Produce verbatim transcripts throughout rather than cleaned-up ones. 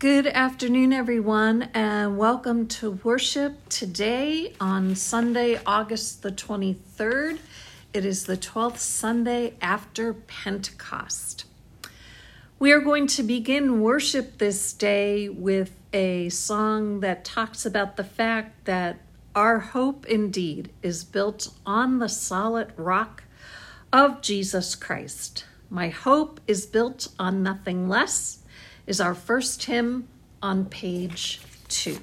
Good afternoon, everyone, and welcome to worship today on Sunday, August the twenty-third. It is the twelfth Sunday after Pentecost. We are going to begin worship this day with a song that talks about the fact that our hope indeed is built on the solid rock of Jesus Christ. My hope is built on nothing less is our first hymn on page two.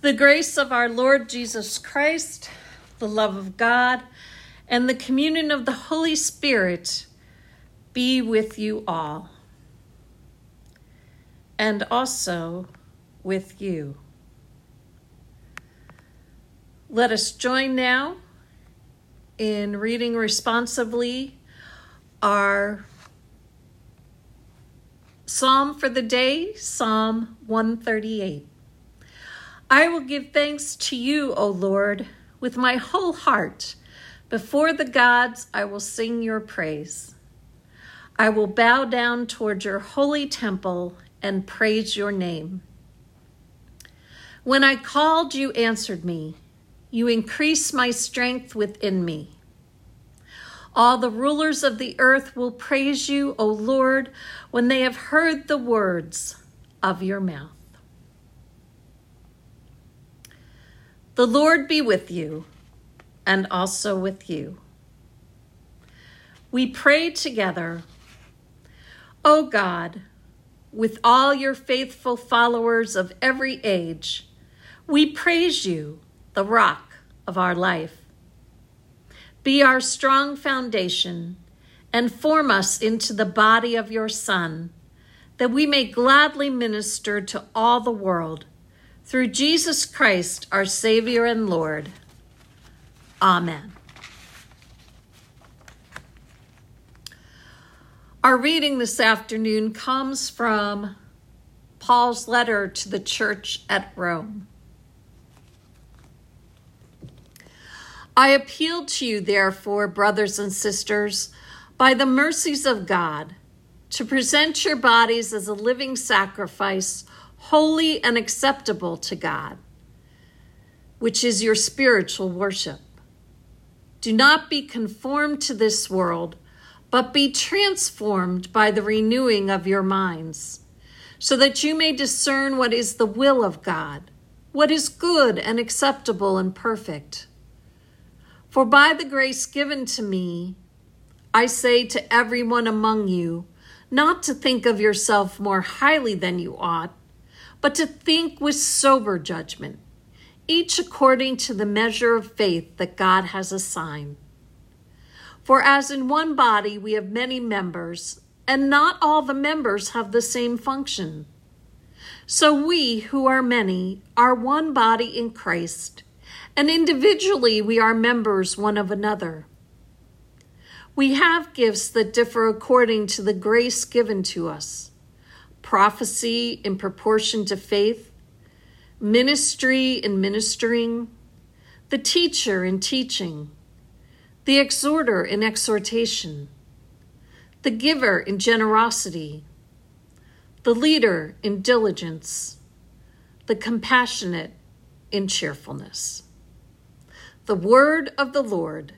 The grace of our Lord Jesus Christ, the love of God, and the communion of the Holy Spirit be with you all, and also with you. Let us join now in reading responsively our psalm for the day, Psalm one thirty-eight. I will give thanks to you, O Lord, with my whole heart. Before the gods, I will sing your praise. I will bow down toward your holy temple and praise your name. When I called, you answered me. You increased my strength within me. All the rulers of the earth will praise you, O Lord, when they have heard the words of your mouth. The Lord be with you, and also with you. We pray together. O God, with all your faithful followers of every age, we praise you the rock of our life. Be our strong foundation and form us into the body of your Son, that we may gladly minister to all the world, through Jesus Christ, our Savior and Lord. Amen. Our reading this afternoon comes from Paul's letter to the church at Rome. I appeal to you, therefore, brothers and sisters, by the mercies of God, to present your bodies as a living sacrifice, holy and acceptable to God, which is your spiritual worship. Do not be conformed to this world, but be transformed by the renewing of your minds, so that you may discern what is the will of God, what is good and acceptable and perfect. For by the grace given to me, I say to everyone among you, not to think of yourself more highly than you ought, but to think with sober judgment, each according to the measure of faith that God has assigned. For as in one body we have many members, and not all the members have the same function. So we who are many are one body in Christ, and individually we are members one of another. We have gifts that differ according to the grace given to us: prophecy in proportion to faith, ministry in ministering, the teacher in teaching, the exhorter in exhortation, the giver in generosity, the leader in diligence, the compassionate in cheerfulness. The word of the Lord.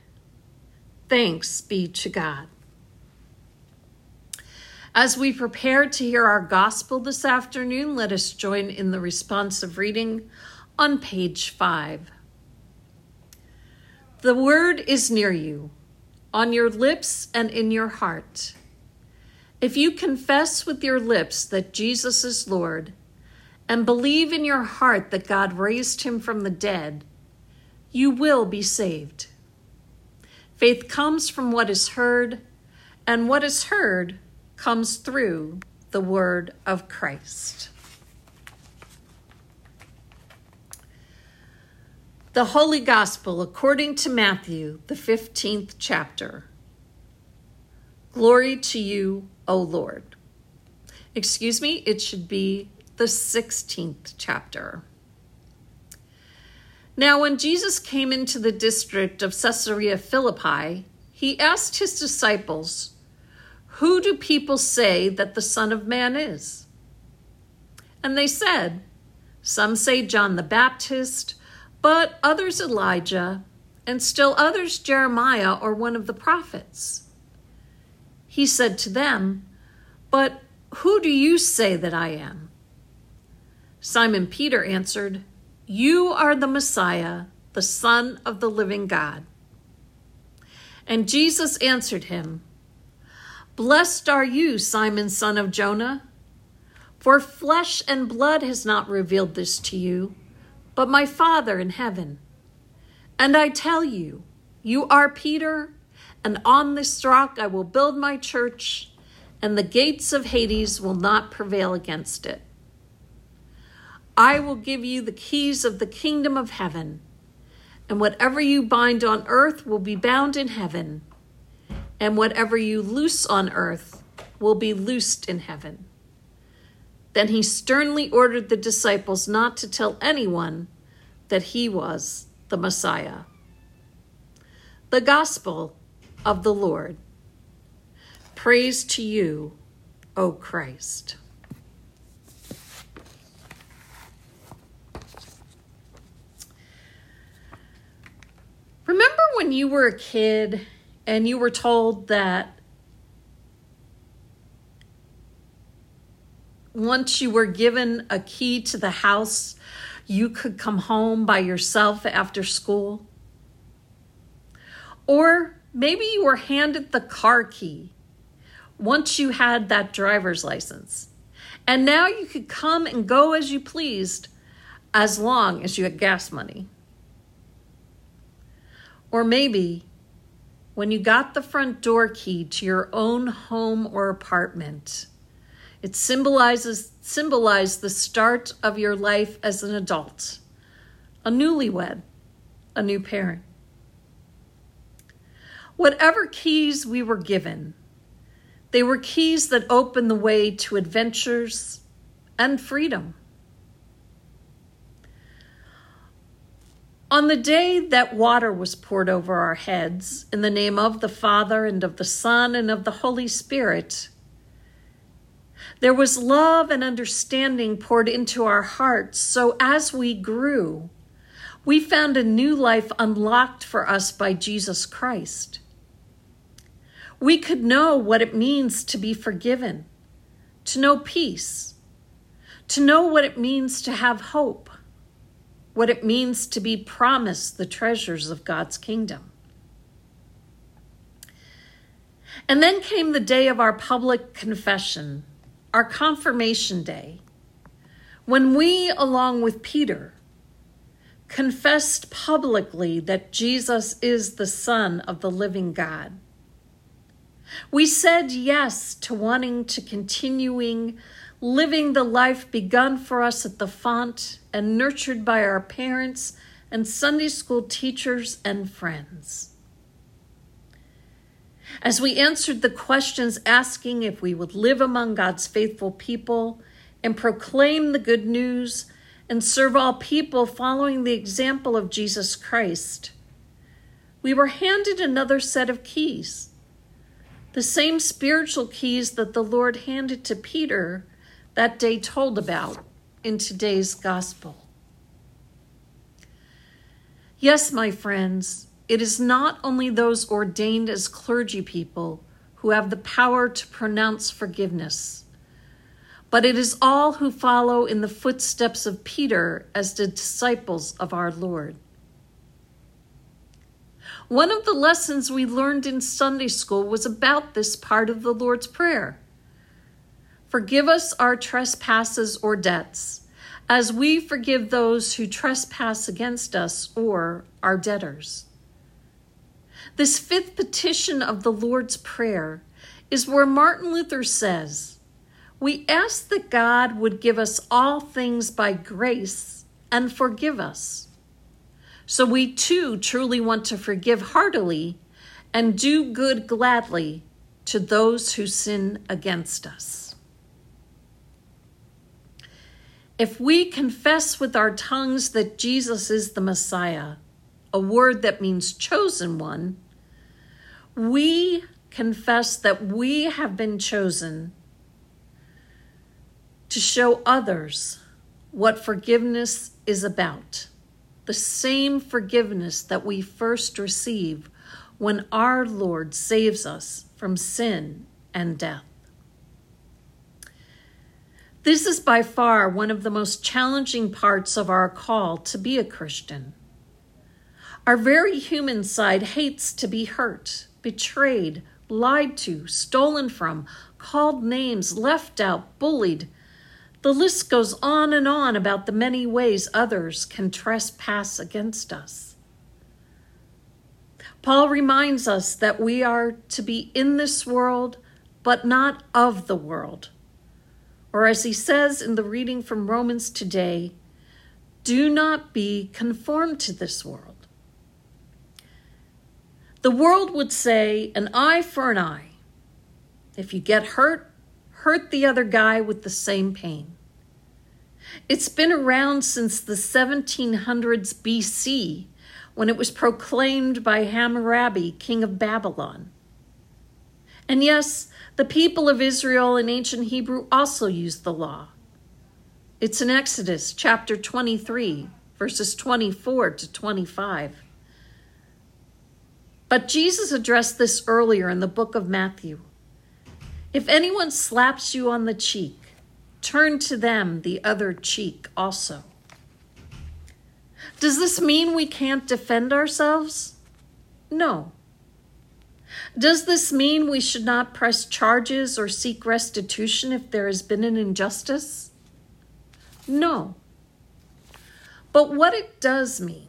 Thanks be to God. As we prepare to hear our gospel this afternoon, let us join in the responsive reading on page five. The word is near you, on your lips and in your heart. If you confess with your lips that Jesus is Lord and believe in your heart that God raised him from the dead, you will be saved. Faith comes from what is heard, and what is heard comes through the word of Christ. The Holy Gospel according to Matthew, the fifteenth chapter. Glory to you, O Lord. Excuse me, it should be the sixteenth chapter. Now, when Jesus came into the district of Caesarea Philippi, he asked his disciples, "Who do people say that the Son of Man is?" And they said, "Some say John the Baptist, but others Elijah, and still others Jeremiah or one of the prophets." He said to them, "But who do you say that I am?" Simon Peter answered, "You are the Messiah, the Son of the living God." And Jesus answered him, "Blessed are you, Simon, son of Jonah, for flesh and blood has not revealed this to you, but my Father in heaven. And I tell you, you are Peter, and on this rock I will build my church, and the gates of Hades will not prevail against it. I will give you the keys of the kingdom of heaven, and whatever you bind on earth will be bound in heaven, and whatever you loose on earth will be loosed in heaven." Then he sternly ordered the disciples not to tell anyone that he was the Messiah. The Gospel of the Lord. Praise to you, O Christ. Remember when you were a kid and you were told that once you were given a key to the house, you could come home by yourself after school? Or maybe you were handed the car key once you had that driver's license, and now you could come and go as you pleased as long as you had gas money. Or maybe when you got the front door key to your own home or apartment, it symbolizes symbolized the start of your life as an adult, a newlywed, a new parent. Whatever keys we were given, they were keys that opened the way to adventures and freedom. On the day that water was poured over our heads, in the name of the Father and of the Son and of the Holy Spirit, there was love and understanding poured into our hearts. So as we grew, we found a new life unlocked for us by Jesus Christ. We could know what it means to be forgiven, to know peace, to know what it means to have hope, what it means to be promised the treasures of God's kingdom. And then came the day of our public confession, our confirmation day, when we, along with Peter, confessed publicly that Jesus is the Son of the living God. We said yes to wanting to continuing living the life begun for us at the font and nurtured by our parents and Sunday school teachers and friends. As we answered the questions asking if we would live among God's faithful people and proclaim the good news and serve all people following the example of Jesus Christ, we were handed another set of keys. The same spiritual keys that the Lord handed to Peter that day told about in today's gospel. Yes, my friends, it is not only those ordained as clergy people who have the power to pronounce forgiveness, but it is all who follow in the footsteps of Peter as the disciples of our Lord. One of the lessons we learned in Sunday school was about this part of the Lord's Prayer. Forgive us our trespasses or debts, as we forgive those who trespass against us or our debtors. This fifth petition of the Lord's Prayer is where Martin Luther says, "We ask that God would give us all things by grace and forgive us. So we too truly want to forgive heartily and do good gladly to those who sin against us." If we confess with our tongues that Jesus is the Messiah, a word that means chosen one, we confess that we have been chosen to show others what forgiveness is about. The same forgiveness that we first receive when our Lord saves us from sin and death. This is by far one of the most challenging parts of our call to be a Christian. Our very human side hates to be hurt, betrayed, lied to, stolen from, called names, left out, bullied. The list goes on and on about the many ways others can trespass against us. Paul reminds us that we are to be in this world, but not of the world. Or as he says in the reading from Romans today, do not be conformed to this world. The world would say an eye for an eye. If you get hurt, hurt the other guy with the same pain. It's been around since the seventeen hundreds B C, when it was proclaimed by Hammurabi, king of Babylon. And yes, the people of Israel in ancient Hebrew also used the law. It's in Exodus chapter twenty-three, verses twenty-four to twenty-five. But Jesus addressed this earlier in the book of Matthew. If anyone slaps you on the cheek, turn to them the other cheek also. Does this mean we can't defend ourselves? No. Does this mean we should not press charges or seek restitution if there has been an injustice? No. But what it does mean,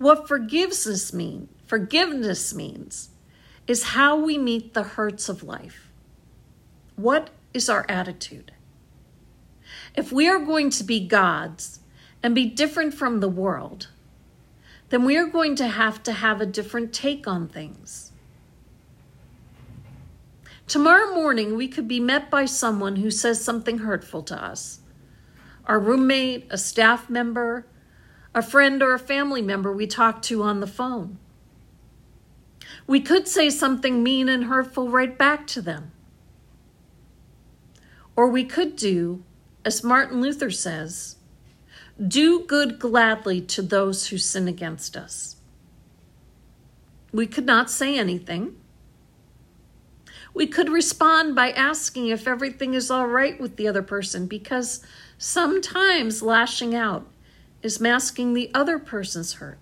What forgiveness mean? Forgiveness means is how we meet the hurts of life. What is our attitude? If we are going to be gods and be different from the world, then we are going to have to have a different take on things. Tomorrow morning, we could be met by someone who says something hurtful to us. Our roommate, a staff member, a friend or a family member we talked to on the phone. We could say something mean and hurtful right back to them. Or we could do, as Martin Luther says, do good gladly to those who sin against us. We could not say anything. We could respond by asking if everything is all right with the other person, because sometimes lashing out is masking the other person's hurt.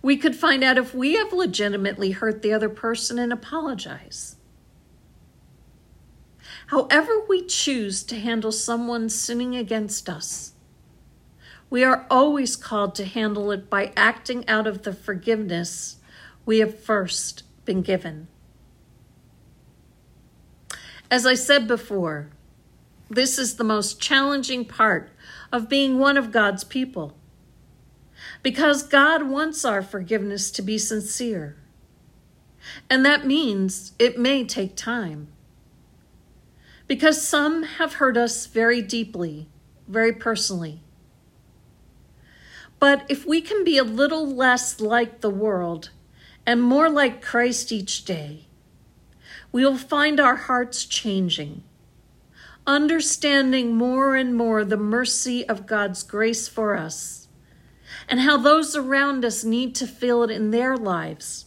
We could find out if we have legitimately hurt the other person and apologize. However we choose to handle someone sinning against us, we are always called to handle it by acting out of the forgiveness we have first been given. As I said before, this is the most challenging part of being one of God's people, because God wants our forgiveness to be sincere. And that means it may take time, because some have hurt us very deeply, very personally. But if we can be a little less like the world and more like Christ each day, we will find our hearts changing, understanding more and more the mercy of God's grace for us, and how those around us need to feel it in their lives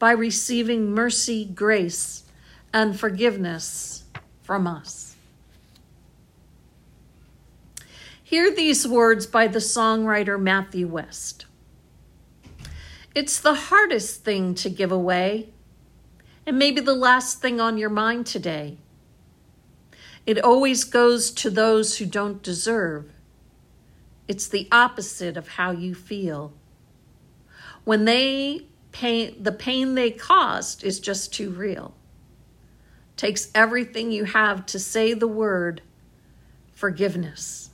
by receiving mercy, grace, and forgiveness from us. Hear these words by the songwriter Matthew West. It's the hardest thing to give away, and maybe the last thing on your mind today. It always goes to those who don't deserve. It's the opposite of how you feel. When they pain, the pain they caused is just too real. Takes everything you have to say the word forgiveness.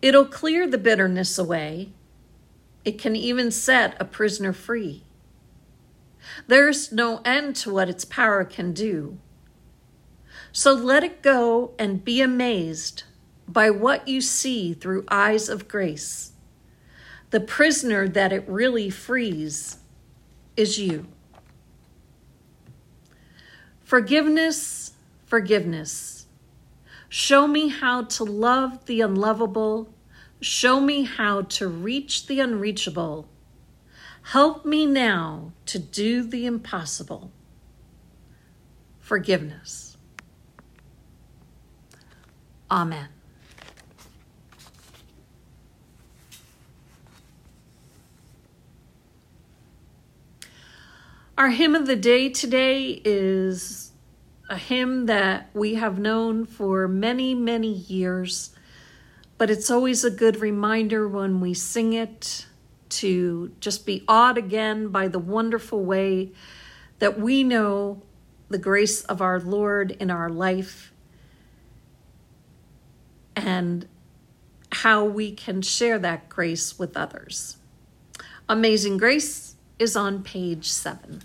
It'll clear the bitterness away. It can even set a prisoner free. There's no end to what its power can do. So let it go and be amazed by what you see through eyes of grace. The prisoner that it really frees is you. Forgiveness, forgiveness. Show me how to love the unlovable. Show me how to reach the unreachable. Help me now to do the impossible. Forgiveness. Amen. Our hymn of the day today is a hymn that we have known for many, many years, but it's always a good reminder when we sing it to just be awed again by the wonderful way that we know the grace of our Lord in our life and how we can share that grace with others. Amazing Grace is on page seven.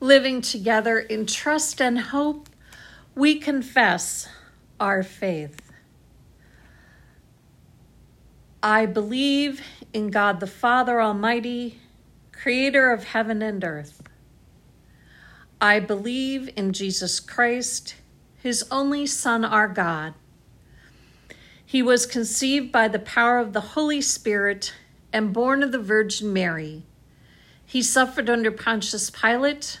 living together in trust and hope, we confess our faith. I believe in God the Father Almighty, creator of heaven and earth. I believe in Jesus Christ, his only Son, our God. He was conceived by the power of the Holy Spirit and born of the Virgin Mary. He suffered under Pontius Pilate,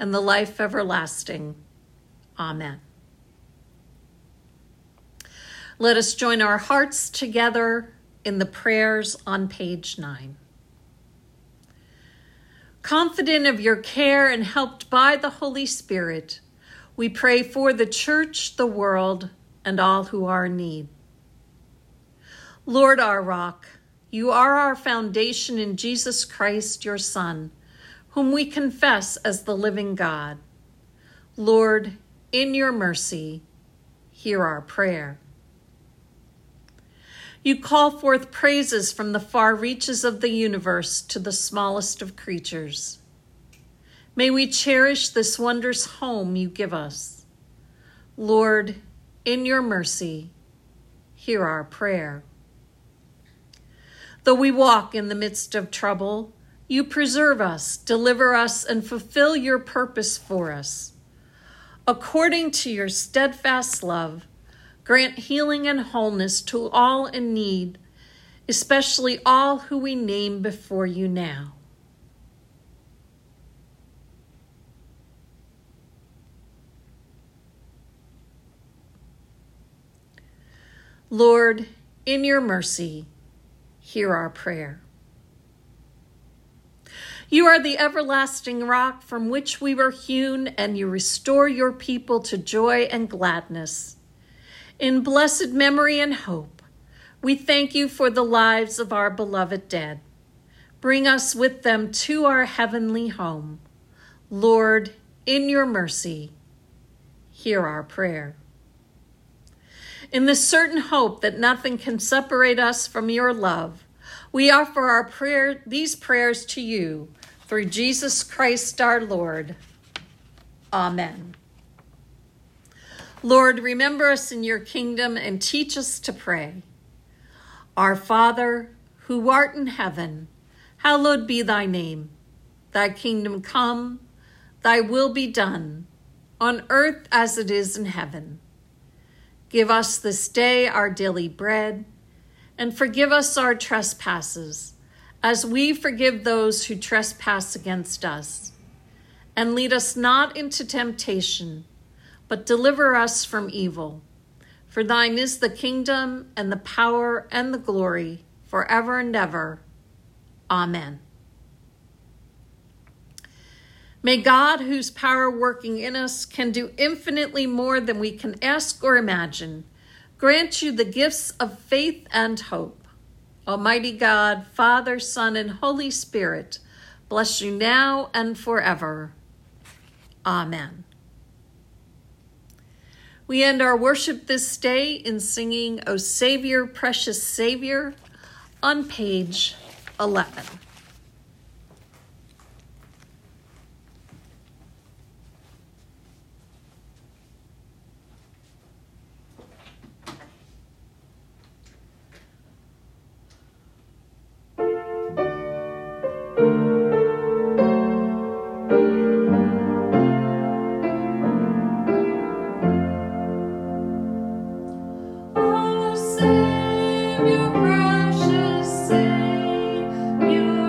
and the life everlasting. Amen. Let us join our hearts together in the prayers on page nine. Confident of your care and helped by the Holy Spirit, we pray for the church, the world, and all who are in need. Lord, our rock, you are our foundation in Jesus Christ, your Son, whom we confess as the living God. Lord, in your mercy, hear our prayer. You call forth praises from the far reaches of the universe to the smallest of creatures. May we cherish this wondrous home you give us. Lord, in your mercy, hear our prayer. Though we walk in the midst of trouble, you preserve us, deliver us, and fulfill your purpose for us. According to your steadfast love, grant healing and wholeness to all in need, especially all who we name before you now. Lord, in your mercy, hear our prayer. You are the everlasting rock from which we were hewn, and you restore your people to joy and gladness. In blessed memory and hope, we thank you for the lives of our beloved dead. Bring us with them to our heavenly home. Lord, in your mercy, hear our prayer. In the certain hope that nothing can separate us from your love, we offer our prayer, these prayers to you through Jesus Christ our Lord. Amen. Lord, remember us in your kingdom and teach us to pray. Our Father, who art in heaven, hallowed be thy name. Thy kingdom come, thy will be done, on earth as it is in heaven. Give us this day our daily bread, and forgive us our trespasses, as we forgive those who trespass against us. And lead us not into temptation, but deliver us from evil. For thine is the kingdom and the power and the glory forever and ever. Amen. May God, whose power working in us can do infinitely more than we can ask or imagine, grant you the gifts of faith and hope. Almighty God, Father, Son, and Holy Spirit, bless you now and forever. Amen. We end our worship this day in singing, O Savior, Precious Savior, on page eleven. You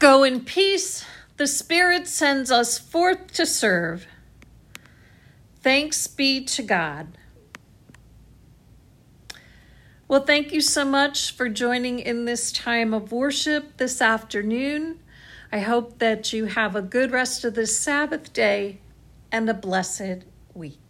Go in peace. The Spirit sends us forth to serve. Thanks be to God. Well, thank you so much for joining in this time of worship this afternoon. I hope that you have a good rest of this Sabbath day and a blessed week.